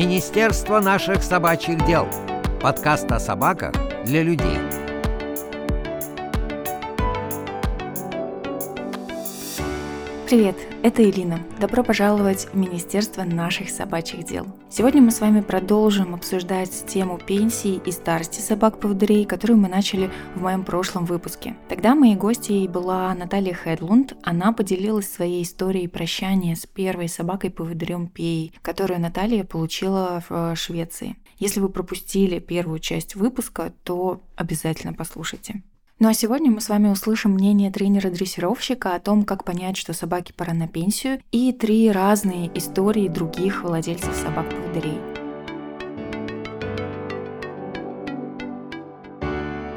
Министерство наших собачьих дел. Подкаст о собаках для людей. Привет, это Ирина. Добро пожаловать в Министерство наших собачьих дел. Сегодня мы с вами продолжим обсуждать тему пенсии и старости собак-поводырей, которую мы начали в моем прошлом выпуске. Тогда моей гостьей была Наталья Хедлунд. Она поделилась своей историей прощания с первой собакой-поводырем Пей, которую Наталья получила в Швеции. Если вы пропустили первую часть выпуска, то обязательно послушайте. Ну а сегодня мы с вами услышим мнение тренера-дрессировщика о том, как понять, что собаке пора на пенсию, и три разные истории других владельцев собак-поводырей.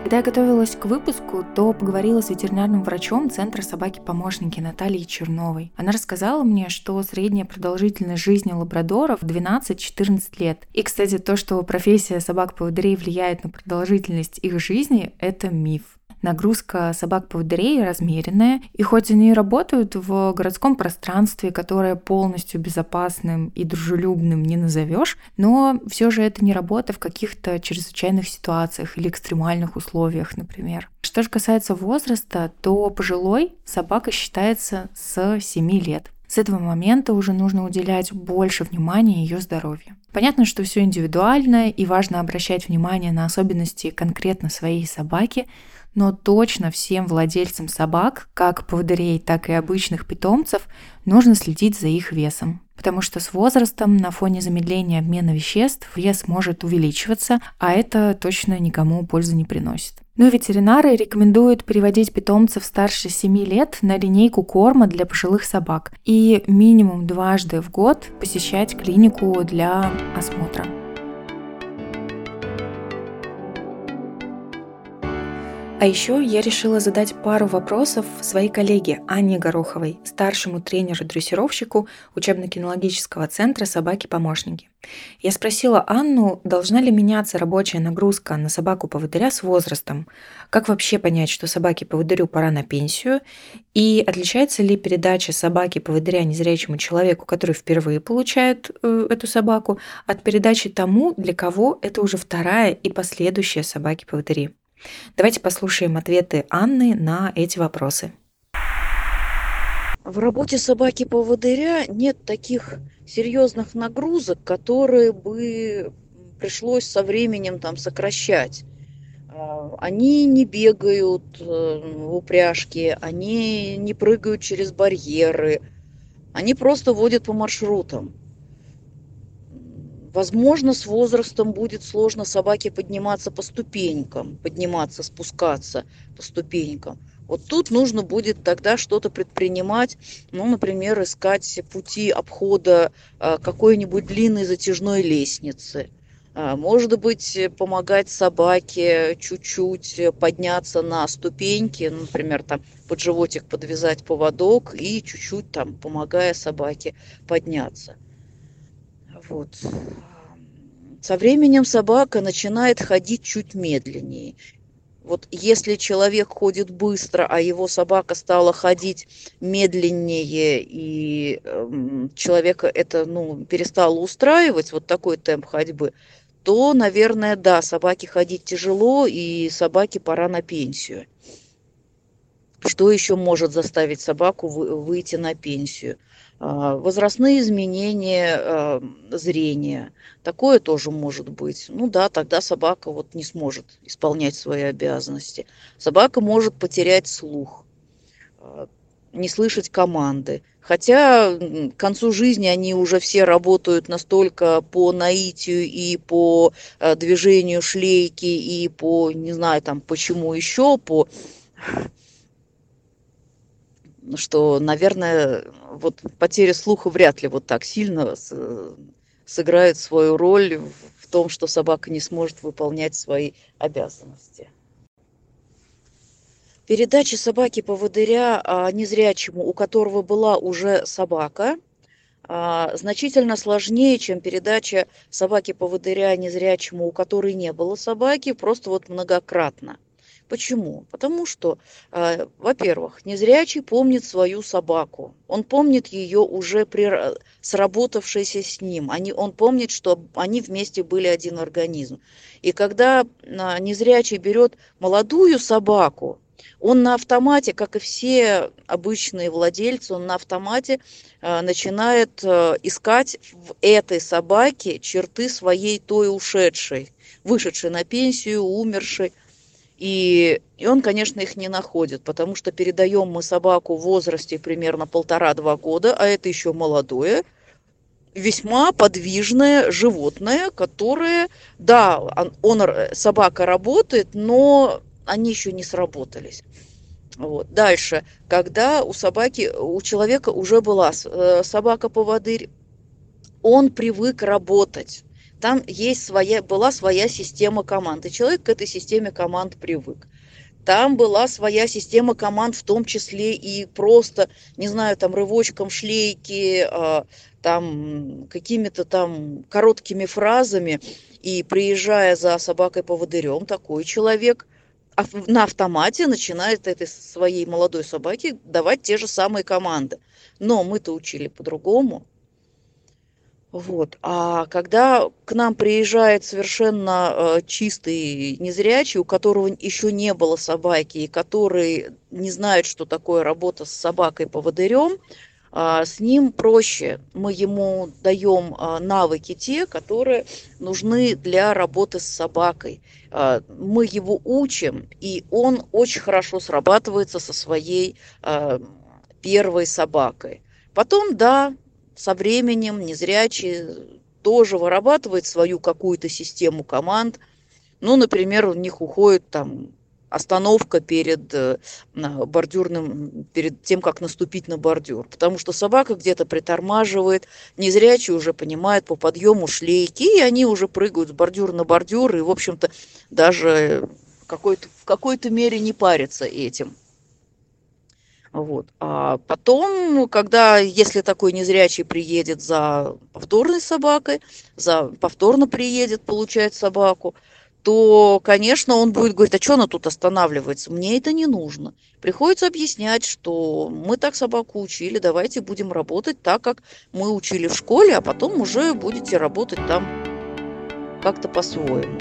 Когда я готовилась к выпуску, то поговорила с ветеринарным врачом Центра «Собаки-помощники» Натальей Черновой. Она рассказала мне, что средняя продолжительность жизни лабрадоров 12-14 лет. И, кстати, то, что профессия собак-поводырей влияет на продолжительность их жизни, это миф. Нагрузка собак-поводырей размеренная, и хоть они и работают в городском пространстве, которое полностью безопасным и дружелюбным не назовешь, но все же это не работа в каких-то чрезвычайных ситуациях или экстремальных условиях, например. Что же касается возраста, то пожилой собака считается с 7 лет. С этого момента уже нужно уделять больше внимания ее здоровью. Понятно, что все индивидуально и важно обращать внимание на особенности конкретно своей собаки, но точно всем владельцам собак, как поводырей, так и обычных питомцев, нужно следить за их весом. Потому что с возрастом на фоне замедления обмена веществ вес может увеличиваться, а это точно никому пользы не приносит. Ну и ветеринары рекомендуют переводить питомцев старше 7 лет на линейку корма для пожилых собак и минимум дважды в год посещать клинику для осмотра. А еще я решила задать пару вопросов своей коллеге Анне Гороховой, старшему тренеру-дрессировщику учебно-кинологического центра «Собаки-помощники». Я спросила Анну, должна ли меняться рабочая нагрузка на собаку-поводыря с возрастом, как вообще понять, что собаке-поводырю пора на пенсию, и отличается ли передача собаки-поводыря незрячему человеку, который впервые получает эту собаку, от передачи тому, для кого это уже вторая и последующая собаки-поводыри. Давайте послушаем ответы Анны на эти вопросы. В работе собаки-поводыря нет таких серьезных нагрузок, которые бы пришлось со временем там сокращать. Они не бегают в упряжке, они не прыгают через барьеры, они просто водят по маршрутам. Возможно, с возрастом будет сложно собаке подниматься по ступенькам, спускаться по ступенькам. Вот тут нужно будет тогда что-то предпринимать, например, искать пути обхода какой-нибудь длинной затяжной лестницы. Может быть, помогать собаке чуть-чуть подняться на ступеньки, например, там под животик подвязать поводок и чуть-чуть там помогая собаке подняться. Вот. Со временем собака начинает ходить чуть медленнее. Вот если человек ходит быстро, а его собака стала ходить медленнее, и человека это перестало устраивать, вот такой темп ходьбы, то, наверное, да, собаке ходить тяжело, и собаке пора на пенсию. Что еще может заставить собаку выйти на пенсию? Возрастные изменения зрения. Такое тоже может быть. Тогда собака не сможет исполнять свои обязанности. Собака может потерять слух, не слышать команды. Хотя к концу жизни они уже все работают настолько по наитию и по движению шлейки, и по, что, наверное, потеря слуха вряд ли так сильно сыграет свою роль в том, что собака не сможет выполнять свои обязанности. Передача собаки-поводыря незрячему, у которого была уже собака, значительно сложнее, чем передача собаки-поводыря незрячему, у которой не было собаки, просто многократно. Почему? Потому что, во-первых, незрячий помнит свою собаку. Он помнит ее уже сработавшейся с ним. Он помнит, что они вместе были один организм. И когда незрячий берет молодую собаку, он на автомате, как и все обычные владельцы, он на автомате начинает искать в этой собаке черты своей той ушедшей, вышедшей на пенсию, умершей. И он, конечно, их не находит, потому что передаем мы собаку в возрасте примерно 1,5-2 года, а это еще молодое, весьма подвижное животное, которое, да, собака работает, но они еще не сработались. Вот. Дальше, когда у человека уже была собака-поводырь, он привык работать. Там была своя система команд, и человек к этой системе команд привык. Там была своя система команд, в том числе и просто, не знаю, там рывочком шлейки, там какими-то там короткими фразами. И приезжая за собакой-поводырем, такой человек на автомате начинает этой своей молодой собаке давать те же самые команды. Но мы-то учили по-другому. Вот. А когда к нам приезжает совершенно чистый незрячий, у которого еще не было собаки, и который не знает, что такое работа с собакой-поводырем, с ним проще. Мы ему даем навыки те, которые нужны для работы с собакой. Мы его учим, и он очень хорошо срабатывается со своей первой собакой. Потом, да, со временем незрячий тоже вырабатывает свою какую-то систему команд. Ну, например, у них уходит там остановка перед тем, как наступить на бордюр. Потому что собака где-то притормаживает, незрячий уже понимает по подъему шлейки, и они уже прыгают с бордюра на бордюр, и, в общем-то, даже в какой-то мере не парятся этим. Вот. А потом, если такой незрячий приедет за повторной собакой, повторно приедет получать собаку, то, конечно, он будет говорить: а что она тут останавливается? Мне это не нужно. Приходится объяснять, что мы так собаку учили, давайте будем работать так, как мы учили в школе, а потом уже будете работать там как-то по-своему.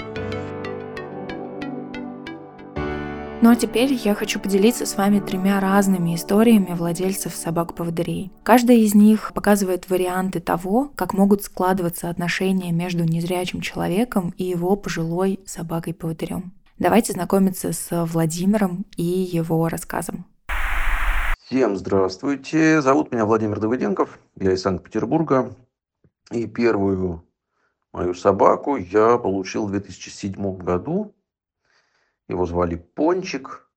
Ну а теперь я хочу поделиться с вами 3 разными историями владельцев собак-поводырей. Каждая из них показывает варианты того, как могут складываться отношения между незрячим человеком и его пожилой собакой-поводырем. Давайте знакомиться с Владимиром и его рассказом. Всем здравствуйте. Зовут меня Владимир Давыденков. Я из Санкт-Петербурга. И первую мою собаку я получил в 2007 году. Его звали Пончик.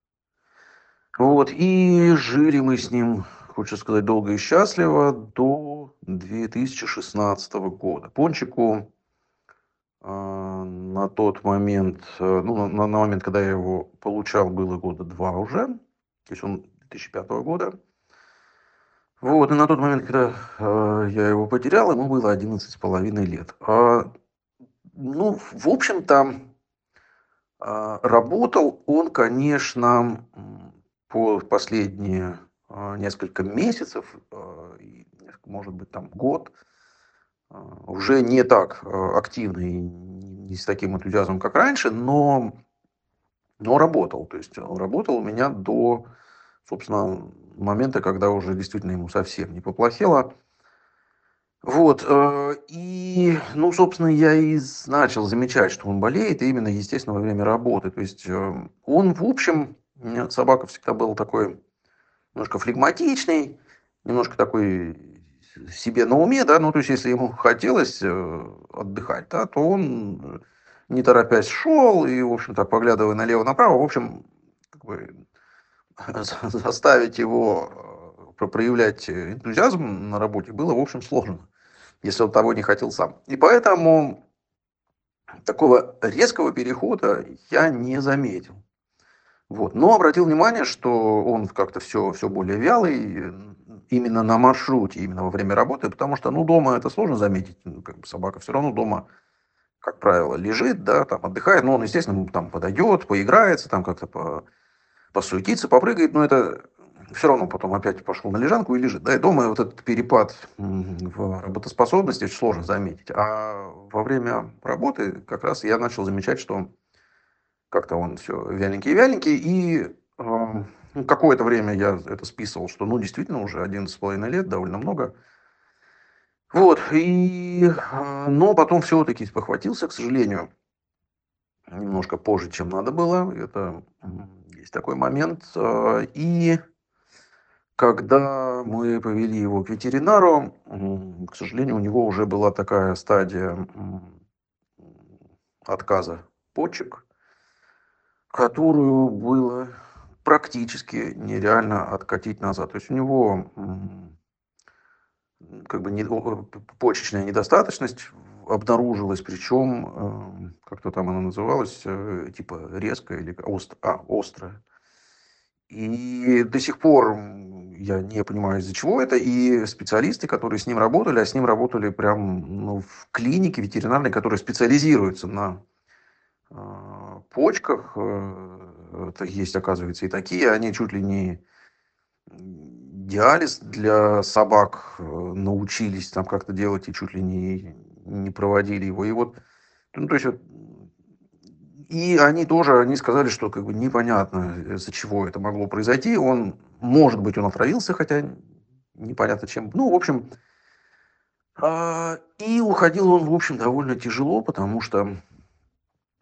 Вот. И жили мы с ним, хочется сказать, долго и счастливо, до 2016 года. Пончику на тот момент, на момент, когда я его получал, было года 2 уже. То есть он 2005 года. Вот. И на тот момент, когда я его потерял, ему было 11,5 лет. В общем-то, работал он, конечно, по последние несколько месяцев, может быть, там год, уже не так активно и не с таким энтузиазмом, как раньше, но работал. То есть он работал у меня до, собственно, момента, когда уже действительно ему совсем не поплохело. Вот, и, собственно, я и начал замечать, что он болеет, и именно, естественно, во время работы. То есть он, в общем, собака всегда был такой немножко флегматичный, немножко такой себе на уме, да, то есть если ему хотелось отдыхать, да, то он, не торопясь, шел и, в общем-то, поглядывая налево-направо, в общем, заставить его проявлять энтузиазм на работе было, в общем, сложно, если он того не хотел сам. И поэтому такого резкого перехода я не заметил. Вот. Но обратил внимание, что он как-то все более вялый именно на маршруте, именно во время работы, потому что дома это сложно заметить. Собака все равно дома как правило, лежит, да, там отдыхает, но он, естественно, там подойдет, поиграется, там как-то посуетится, попрыгает, но это все равно потом опять пошел на лежанку и лежит. Да, и дома вот этот перепад в работоспособности очень сложно заметить. А во время работы как раз я начал замечать, что как-то он все вяленький-вяленький, и какое-то время я это списывал, что, ну, действительно, уже 11,5 лет, довольно много. Вот, и, но потом все-таки спохватился, к сожалению, немножко позже, чем надо было. Это есть такой момент. И когда мы повели его к ветеринару, к сожалению, у него уже была такая стадия отказа почек, которую было практически нереально откатить назад. То есть у него как бы почечная недостаточность обнаружилась, причем как-то там она называлась, типа резкая или острая. И до сих пор я не понимаю, из-за чего это. И специалисты, которые с ним работали, а с ним работали прям, ну, в клинике ветеринарной, которая специализируется на почках, есть, оказывается, и такие, они чуть ли не диализ для собак научились там как-то делать и чуть ли не проводили его. И вот, ну, то есть, вот, и они сказали, что как бы непонятно, из-за чего это могло произойти. Он, может быть, он отравился, хотя непонятно чем. Ну, в общем, и уходил он, в общем, довольно тяжело, потому что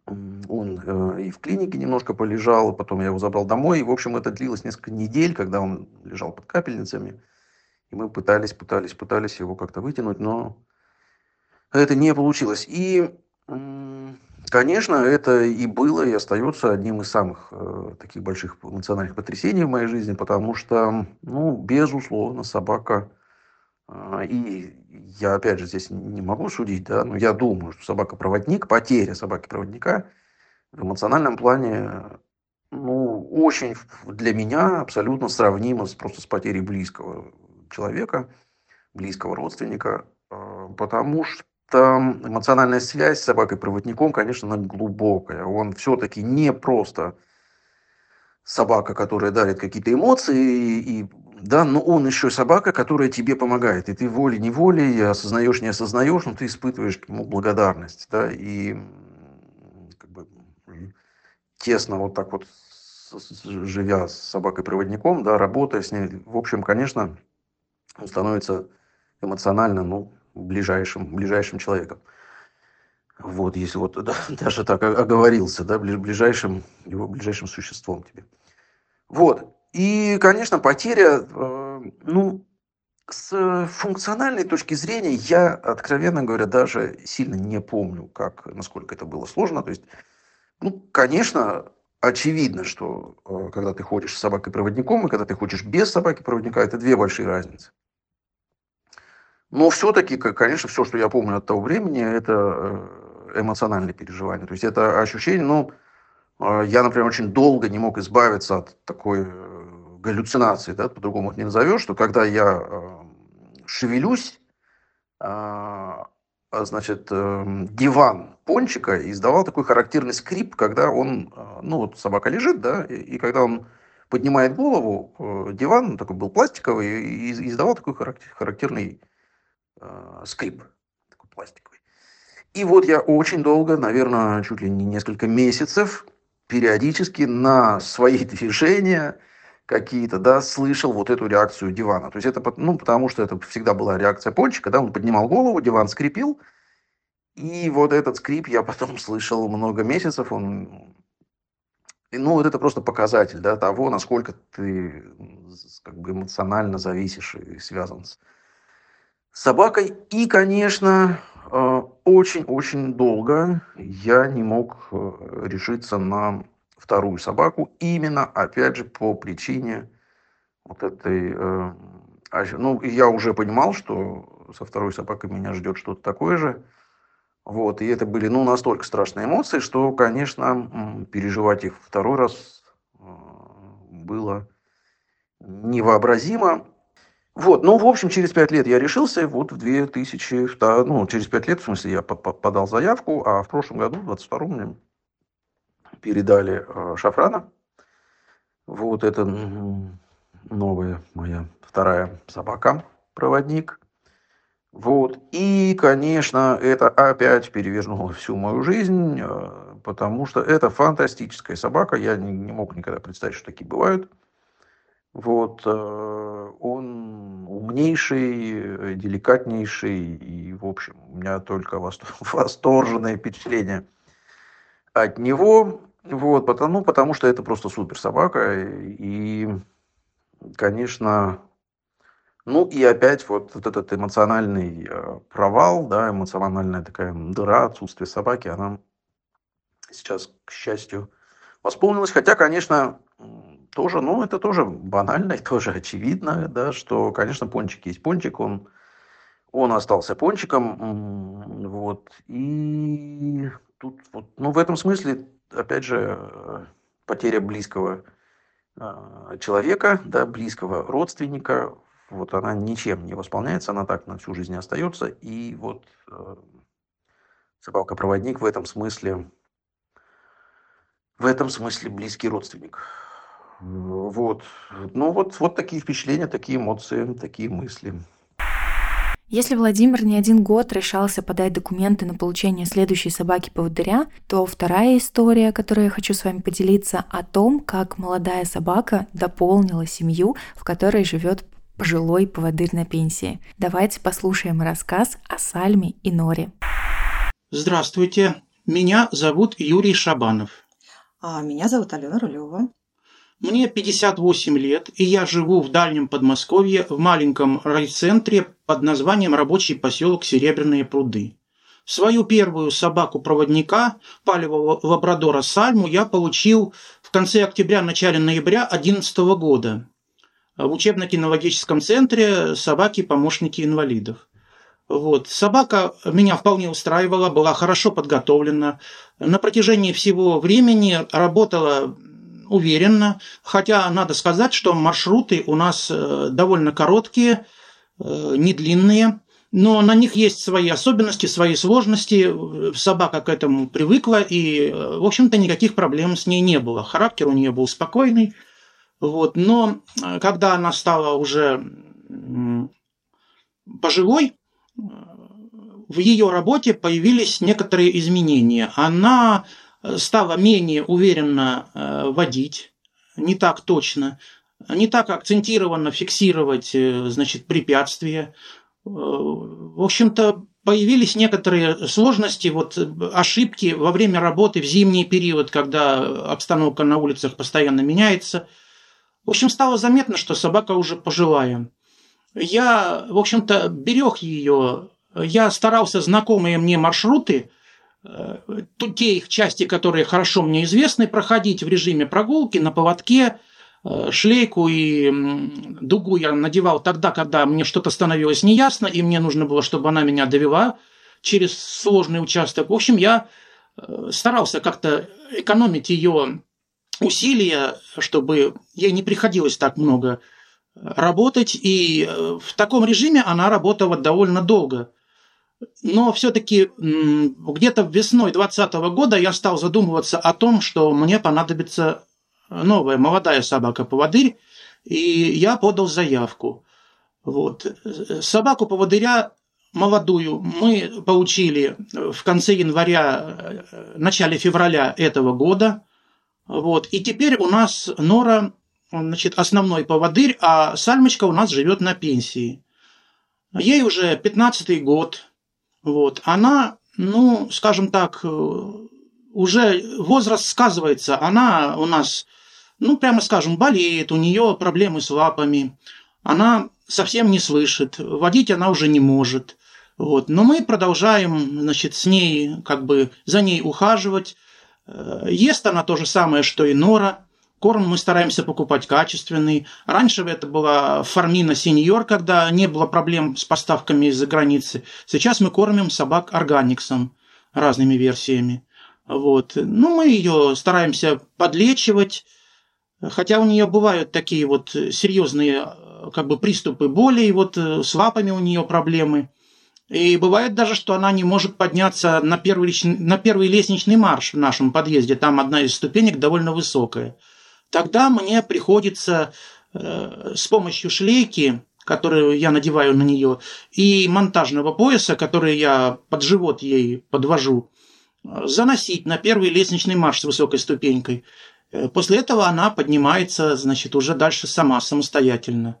он и в клинике немножко полежал, потом я его забрал домой. И, в общем, это длилось несколько недель, когда он лежал под капельницами. И мы пытались его как-то вытянуть, но это не получилось. И, конечно, это и было, и остается одним из самых таких больших эмоциональных потрясений в моей жизни, потому что, ну, безусловно, собака... И я, опять же, здесь не могу судить, да, но я думаю, что собака-проводник, потеря собаки-проводника в эмоциональном плане, ну, очень для меня абсолютно сравнима просто с потерей близкого человека, близкого родственника, потому что эмоциональная связь с собакой-проводником, конечно, она глубокая. Он все-таки не просто собака, которая дарит какие-то эмоции, и да, но он еще собака, которая тебе помогает. И ты волей-неволей, осознаешь, не осознаешь, но ты испытываешь ему благодарность. Да? И как бы тесно вот так вот, живя с собакой-проводником, да, работая с ней, в общем, конечно, он становится эмоционально, ну, ближайшим человеком. Вот, если вот да, даже так оговорился, да, его ближайшим существом тебе. Вот. И, конечно, потеря, ну, с функциональной точки зрения, я, откровенно говоря, даже сильно не помню, как, насколько это было сложно. То есть, ну, конечно, очевидно, что когда ты ходишь с собакой-проводником и когда ты ходишь без собаки-проводника, это две большие разницы. Но все-таки, конечно, все, что я помню от того времени, это эмоциональные переживания. То есть, это ощущение, ну, я, например, очень долго не мог избавиться от такой галлюцинации, да, по-другому это не назовешь, что когда я шевелюсь, значит, диван Пончика издавал такой характерный скрип, когда он, ну вот собака лежит, да, и когда он поднимает голову, диван такой был пластиковый, и издавал такой характерный скрип, такой пластиковый. И вот я очень долго, наверное, чуть ли не несколько месяцев, периодически на свои движения какие-то, да, слышал вот эту реакцию дивана. То есть это, ну, потому что это всегда была реакция Пончика, да, он поднимал голову, диван скрипел, и вот этот скрип я потом слышал много месяцев, он, ну, вот это просто показатель, да, того, насколько ты как бы эмоционально зависишь и связан с собакой. И, конечно, очень-очень долго я не мог решиться на вторую собаку, именно, опять же, по причине вот этой... Ну, я уже понимал, что со второй собакой меня ждет что-то такое же. Вот, и это были, ну, настолько страшные эмоции, что, конечно, переживать их второй раз было невообразимо. Вот, ну, в общем, через 5 лет я решился, вот в 2002, ну, через 5 лет, в смысле, я подал заявку, а в прошлом году, в 22-м, мне передали Шафрана. Вот это новая моя вторая собака-проводник. Вот, и, конечно, это опять перевернуло всю мою жизнь, потому что это фантастическая собака, я не мог никогда представить, что такие бывают. Вот, он умнейший, деликатнейший, и, в общем, у меня только восторженное впечатление от него, вот, потому что это просто супер собака, и, конечно, ну, и опять вот этот эмоциональный провал, да, эмоциональная такая дыра, отсутствие собаки, она сейчас, к счастью, восполнилась, хотя, конечно, тоже, ну, это тоже банально и тоже очевидно, да, что, конечно, Пончик есть Пончик, он остался Пончиком, вот, и тут, вот, ну, в этом смысле, опять же, потеря близкого человека, да, близкого родственника, вот, она ничем не восполняется, она так на всю жизнь остается, и вот собака-проводник в этом смысле близкий родственник. Вот. Ну, вот такие впечатления, такие эмоции, такие мысли. Если Владимир не один год решался подать документы на получение следующей собаки-поводыря, то вторая история, которую я хочу с вами поделиться, о том, как молодая собака дополнила семью, в которой живет пожилой поводырь на пенсии. Давайте послушаем рассказ о Сальме и Норе. Здравствуйте, меня зовут Юрий Шабанов. А меня зовут Алена Рулёва. Мне 58 лет, и я живу в Дальнем Подмосковье в маленьком райцентре под названием Рабочий поселок Серебряные пруды. Свою первую собаку-проводника, палевого лабрадора Сальму, я получил в конце октября-начале ноября 2011 года в учебно-кинологическом центре «Собаки-помощники инвалидов». Вот. Собака меня вполне устраивала, была хорошо подготовлена. На протяжении всего времени работала уверенно, хотя надо сказать, что маршруты у нас довольно короткие, не длинные, но на них есть свои особенности, свои сложности. Собака к этому привыкла, и, в общем-то, никаких проблем с ней не было. Характер у нее был спокойный. Вот. Но когда она стала уже пожилой, в ее работе появились некоторые изменения. Она стала менее уверенно водить, не так точно, не так акцентированно фиксировать, значит, препятствия. В общем-то, появились некоторые сложности, вот ошибки во время работы в зимний период, когда обстановка на улицах постоянно меняется. В общем, стало заметно, что собака уже пожилая. Я, в общем-то, берег ее, я старался знакомые мне маршруты, те их части, которые хорошо мне известны, проходить в режиме прогулки на поводке. Шлейку и дугу я надевал тогда, когда мне что-то становилось неясно, и мне нужно было, чтобы она меня довела через сложный участок. В общем, я старался как-то экономить ее усилия, чтобы ей не приходилось так много работать, и в таком режиме она работала довольно долго. Но все-таки где-то весной 2020 года я стал задумываться о том, что мне понадобится новая молодая собака-поводырь, и я подал заявку. Вот. Собаку-поводыря молодую мы получили в конце января, начале февраля этого года. Вот. И теперь у нас Нора, значит, основной поводырь, а Сальмочка у нас живет на пенсии. Ей уже 15-й год. Вот. Она, ну, скажем так, уже возраст сказывается. Она у нас, ну, прямо скажем, болеет, у нее проблемы с лапами. Она совсем не слышит, водить она уже не может. Вот. Но мы продолжаем, значит, с ней, как бы, за ней ухаживать. Ест она то же самое, что и Нора. Корм мы стараемся покупать качественный. Раньше это была формина сеньор, когда не было проблем с поставками из-за границы. Сейчас мы кормим собак органиксом, разными версиями. Вот. Ну, мы ее стараемся подлечивать, хотя у нее бывают такие вот серьезные как бы приступы боли, и вот с лапами у нее проблемы. И бывает даже, что она не может подняться на первый лестничный марш в нашем подъезде. Там одна из ступенек довольно высокая. Тогда мне приходится с помощью шлейки, которую я надеваю на нее, и монтажного пояса, который я под живот ей подвожу, заносить на первый лестничный марш с высокой ступенькой. После этого она поднимается, значит, уже дальше сама, самостоятельно.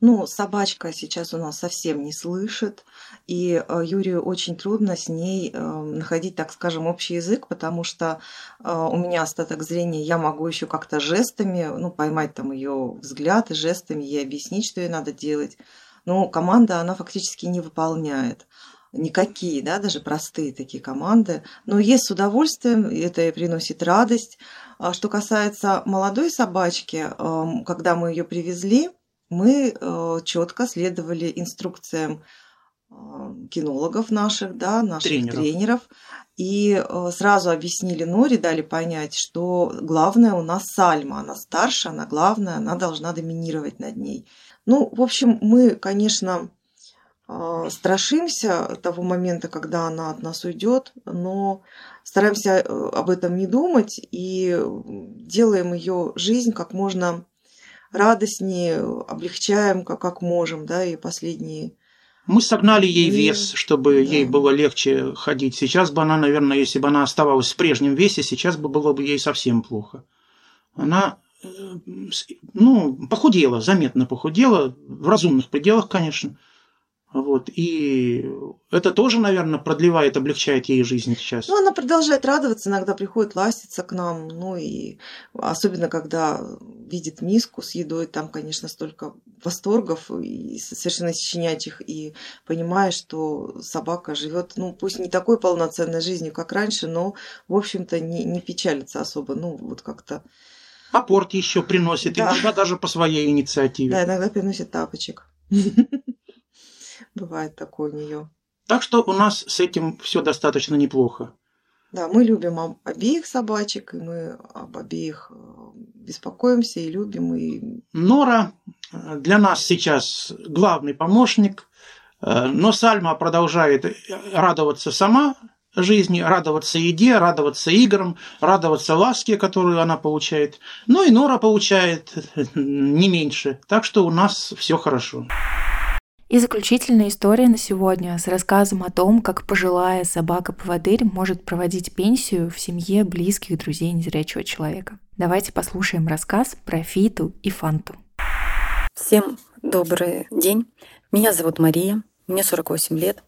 Ну, собачка сейчас у нас совсем не слышит, и Юрию очень трудно с ней находить, так скажем, общий язык, потому что у меня остаток зрения, я могу еще как-то жестами, ну, поймать там ее взгляд и жестами ей объяснить, что ей надо делать. Но команда она фактически не выполняет. Никакие, да, даже простые такие команды. Но ест с удовольствием, это ей приносит радость. Что касается молодой собачки, когда мы ее привезли, мы четко следовали инструкциям кинологов наших, да, наших тренеров. И сразу объяснили Норе, дали понять, что главное у нас Сальма. Она старше, она главная, она должна доминировать над ней. Ну, в общем, мы, конечно, страшимся того момента, когда она от нас уйдет, но стараемся об этом не думать и делаем ее жизнь как можно радостнее, облегчаем как можем, да, и последние. Мы согнали ей вес, чтобы ей было легче ходить. Сейчас бы она, наверное, если бы она оставалась в прежнем весе, сейчас бы было бы ей совсем плохо. Она, ну, похудела, заметно похудела, в разумных пределах, конечно. Вот. И это тоже, наверное, продлевает, облегчает ей жизнь сейчас. Ну, она продолжает радоваться, иногда приходит ластиться к нам. Ну, и особенно, когда видит миску с едой, там, конечно, столько восторгов и совершенно щенячьих. И понимаешь, что собака живет, ну, пусть не такой полноценной жизнью, как раньше, но, в общем-то, не печалится особо. Ну, вот как-то... Апорт еще приносит, да. Иногда даже по своей инициативе. Да, иногда приносит тапочек. Бывает такое у нее. Так что у нас с этим все достаточно неплохо. Да, мы любим обеих собачек, и мы об обеих беспокоимся и любим. И... Нора для нас сейчас главный помощник, но Сальма продолжает радоваться сама жизни, радоваться еде, радоваться играм, радоваться ласке, которую она получает. Ну и Нора получает не меньше. Так что у нас все хорошо. И заключительная история на сегодня с рассказом о том, как пожилая собака-поводырь может проводить пенсию в семье близких друзей незрячего человека. Давайте послушаем рассказ про Фиту и Фанту. Всем добрый день. Меня зовут Мария, мне 48 лет.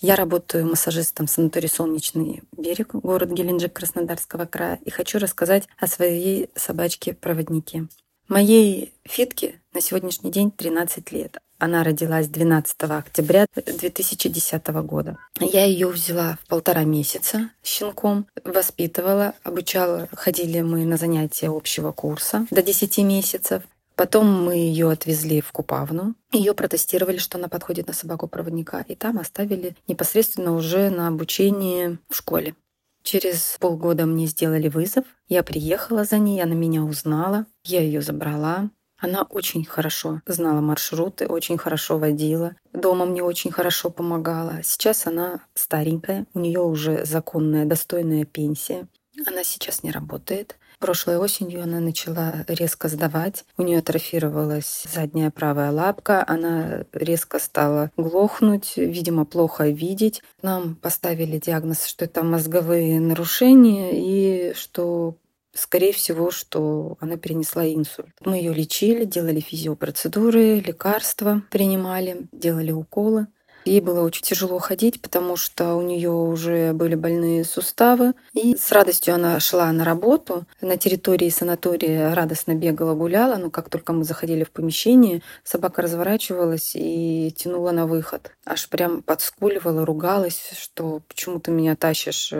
Я работаю массажистом в санатории «Солнечный берег», город Геленджик Краснодарского края, и хочу рассказать о своей собачке-проводнике. Моей Фитке на сегодняшний день 13 лет. Она родилась 12 октября 2010 года. Я ее взяла в 1,5 месяца щенком, воспитывала, обучала. Ходили мы на занятия общего курса до 10 месяцев. Потом мы ее отвезли в Купавну. Ее протестировали, что она подходит на собаку-проводника, и там оставили непосредственно уже на обучении в школе. Через полгода мне сделали вызов. Я приехала за ней, она меня узнала. Я ее забрала. Она очень хорошо знала маршруты, очень хорошо водила. Дома мне очень хорошо помогала. Сейчас она старенькая, у нее уже законная, достойная пенсия. Она сейчас не работает. Прошлой осенью она начала резко сдавать. У нее атрофировалась задняя правая лапка. Она резко стала глохнуть, видимо, плохо видеть. Нам поставили диагноз, что это мозговые нарушения и что... Скорее всего, что она перенесла инсульт. Мы ее лечили, делали физиопроцедуры, лекарства принимали, делали уколы. Ей было очень тяжело ходить, потому что у нее уже были больные суставы. И с радостью она шла на работу. На территории санатория радостно бегала, гуляла. Но как только мы заходили в помещение, собака разворачивалась и тянула на выход. Аж прям подскуливала, ругалась, что «почему ты меня тащишь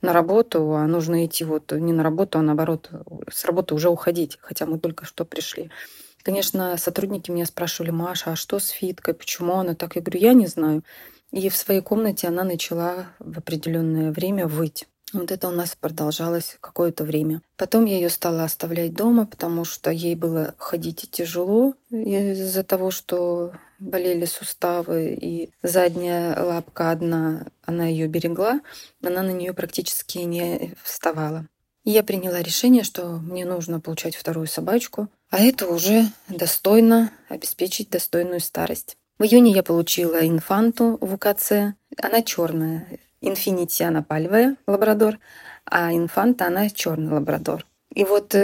на работу, а нужно идти вот не на работу, а наоборот, с работы уже уходить, хотя мы только что пришли». Конечно, сотрудники меня спрашивали: «Маша, а что с Фиткой? Почему она так?» Я говорю: «Я не знаю». И в своей комнате она начала в определенное время выть. Вот это у нас продолжалось какое-то время. Потом я ее стала оставлять дома, потому что ей было ходить тяжело из-за того, что болели суставы, и задняя лапка одна, она ее берегла, она на нее практически не вставала. И я приняла решение, что мне нужно получать вторую собачку, а это уже достойно обеспечить достойную старость. В июне я получила инфанту в УКЦ. Она черная. Инфинити она пальвая, лабрадор, а инфанта она черный лабрадор. И вот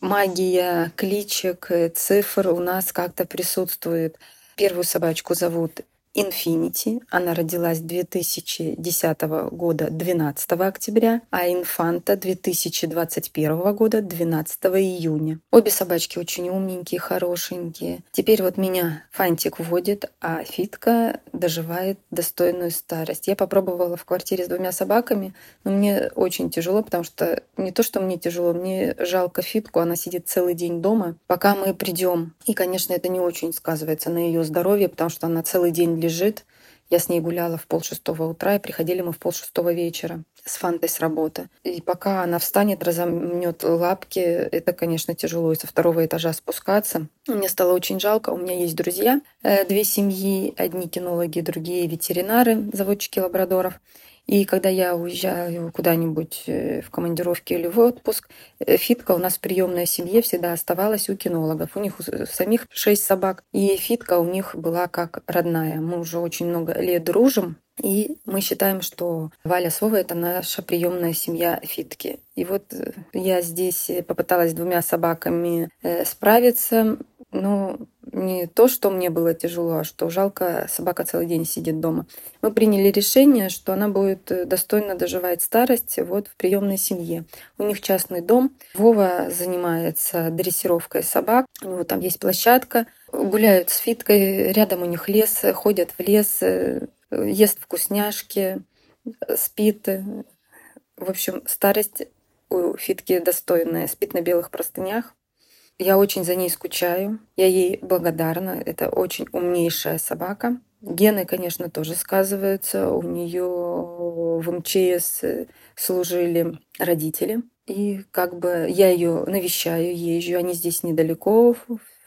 магия кличек, цифр у нас как-то присутствует. Первую собачку зовут Инфинити. Она родилась 2010 года 12 октября, а Инфанта 2021 года 12 июня. Обе собачки очень умненькие, хорошенькие. Теперь вот меня Фантик водит, а Фитка доживает достойную старость. Я попробовала в квартире с двумя собаками, но мне очень тяжело, потому что не то, что мне тяжело, мне жалко Фитку, она сидит целый день дома, пока мы придем. И, конечно, это не очень сказывается на ее здоровье, потому что она целый день лежит. Я с ней гуляла в 5:30 утра, и приходили мы в 5:6 вечера с Фантой с работы. И пока она встанет, разомнет лапки, это, конечно, тяжело. И со второго этажа спускаться. Мне стало очень жалко. У меня есть друзья, две семьи, одни кинологи, другие ветеринары, заводчики лабрадоров. И когда я уезжаю куда-нибудь в командировке или в отпуск, Фитка у нас в приемной семье всегда оставалась у кинологов. У них у самих 6 собак, и Фитка у них была как родная. Мы уже очень много лет дружим, и мы считаем, что Валя Слова — это наша приемная семья Фитки. И вот я здесь попыталась с двумя собаками справиться, но не то, что мне было тяжело, а что жалко, собака целый день сидит дома. Мы приняли решение, что она будет достойно доживать старость вот в приемной семье. У них частный дом. Вова занимается дрессировкой собак. У него там есть площадка. Гуляют с Фиткой. Рядом у них лес. Ходят в лес. Ест вкусняшки. Спит. В общем, старость у Фитки достойная. Спит на белых простынях. Я очень за ней скучаю, я ей благодарна. Это очень умнейшая собака. Гены, конечно, тоже сказываются. У нее в МЧС служили родители. И как бы я ее навещаю, езжу. Они здесь недалеко,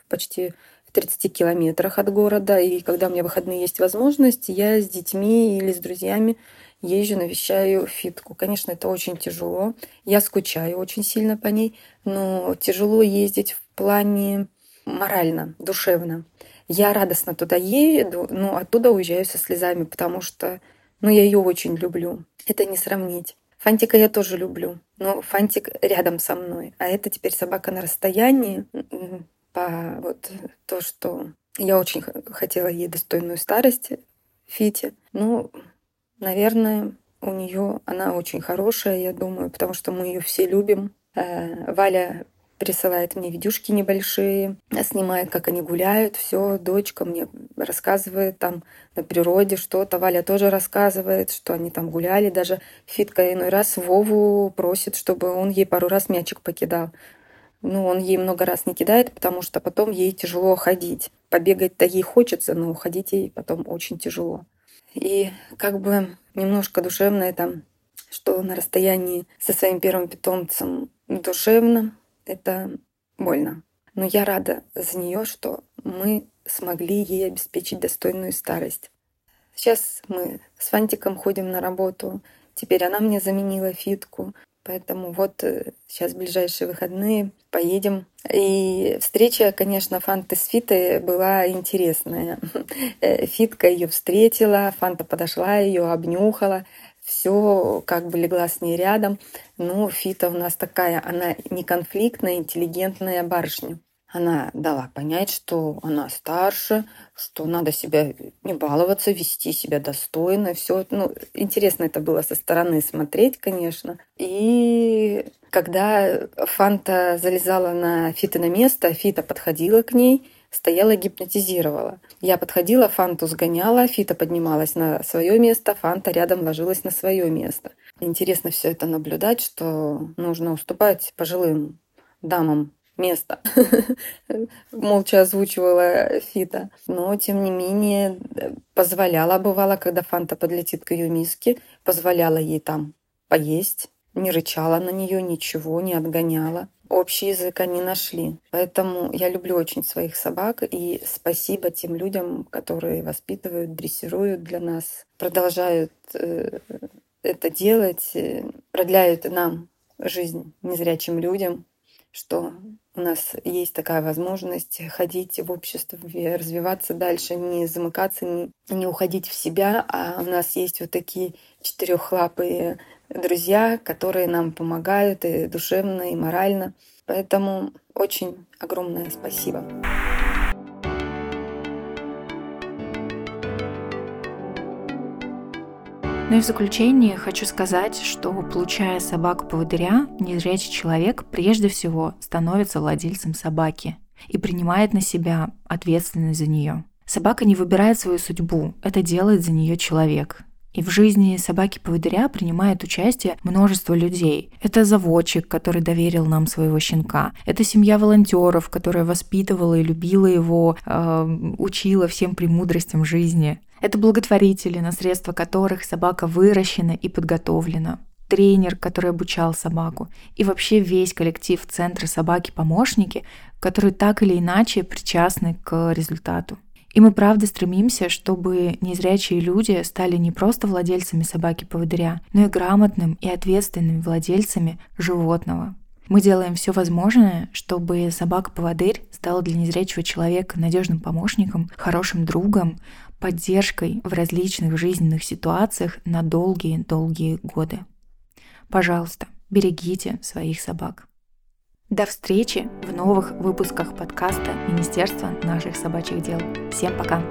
почти в 30 километрах от города. И когда у меня выходные есть возможность, я с детьми или с друзьями езжу, навещаю Фитку. Конечно, это очень тяжело. Я скучаю очень сильно по ней, но тяжело ездить в плане морально, душевно. Я радостно туда еду, но оттуда уезжаю со слезами, потому что я ее очень люблю. Это не сравнить. Фантика я тоже люблю, но Фантик рядом со мной. А это теперь собака на расстоянии. Вот то, что я очень хотела ей достойную старость, Фите. Наверное, у нее она очень хорошая, я думаю, потому что мы ее все любим. Валя присылает мне видюшки небольшие, снимает, как они гуляют, все. Дочка мне рассказывает там на природе что-то. Валя тоже рассказывает, что они там гуляли. Даже Фитка иной раз Вову просит, чтобы он ей пару раз мячик покидал. Он ей много раз не кидает, потому что потом ей тяжело ходить. Побегать-то ей хочется, но ходить ей потом очень тяжело. И как бы немножко душевно это, что на расстоянии со своим первым питомцем душевно, это больно. Но я рада за нее, что мы смогли ей обеспечить достойную старость. Сейчас мы с Фантиком ходим на работу, теперь она мне заменила Фитку. Поэтому вот сейчас в ближайшие выходные поедем. И встреча, конечно, Фанты с Фитой была интересная. Фитка ее встретила, Фанта подошла, ее обнюхала. Все как бы легла с ней рядом. Но Фита у нас такая, она не конфликтная, интеллигентная барышня. Она дала понять, что она старше, что надо себя не баловаться, вести себя достойно. Все. Интересно это было со стороны смотреть, конечно. И когда Фанта залезала на Фиты на место, Фита подходила к ней, стояла, гипнотизировала. Я подходила, Фанту сгоняла, Фита поднималась на свое место, Фанта рядом ложилась на свое место. Интересно все это наблюдать, что нужно уступать пожилым дамам место. Молча озвучивала Фита. Но, тем не менее, позволяла, бывало, когда Фанта подлетит к ее миске, позволяла ей там поесть. Не рычала на нее, ничего не отгоняла. Общий язык они нашли. Поэтому я люблю очень своих собак. И спасибо тем людям, которые воспитывают, дрессируют для нас, продолжают это делать, продляют нам жизнь незрячим людям, что у нас есть такая возможность ходить в обществе, развиваться дальше, не замыкаться, не уходить в себя. А у нас есть вот такие четырехлапые друзья, которые нам помогают и душевно, и морально. Поэтому очень огромное спасибо. Ну и в заключение хочу сказать, что, получая собаку-поводыря, незрячий человек прежде всего становится владельцем собаки и принимает на себя ответственность за нее. Собака не выбирает свою судьбу, это делает за нее человек. И в жизни собаки-поводыря принимает участие множество людей. Это заводчик, который доверил нам своего щенка. Это семья волонтеров, которая воспитывала и любила его, учила всем премудростям жизни. Это благотворители, на средства которых собака выращена и подготовлена. Тренер, который обучал собаку. И вообще весь коллектив Центра «Собаки-помощники», которые так или иначе причастны к результату. И мы правда стремимся, чтобы незрячие люди стали не просто владельцами собаки-поводыря, но и грамотным и ответственными владельцами животного. Мы делаем все возможное, чтобы собака-поводырь стала для незрячего человека надежным помощником, хорошим другом, поддержкой в различных жизненных ситуациях на долгие-долгие годы. Пожалуйста, берегите своих собак. До встречи в новых выпусках подкаста Министерства наших собачьих дел. Всем пока!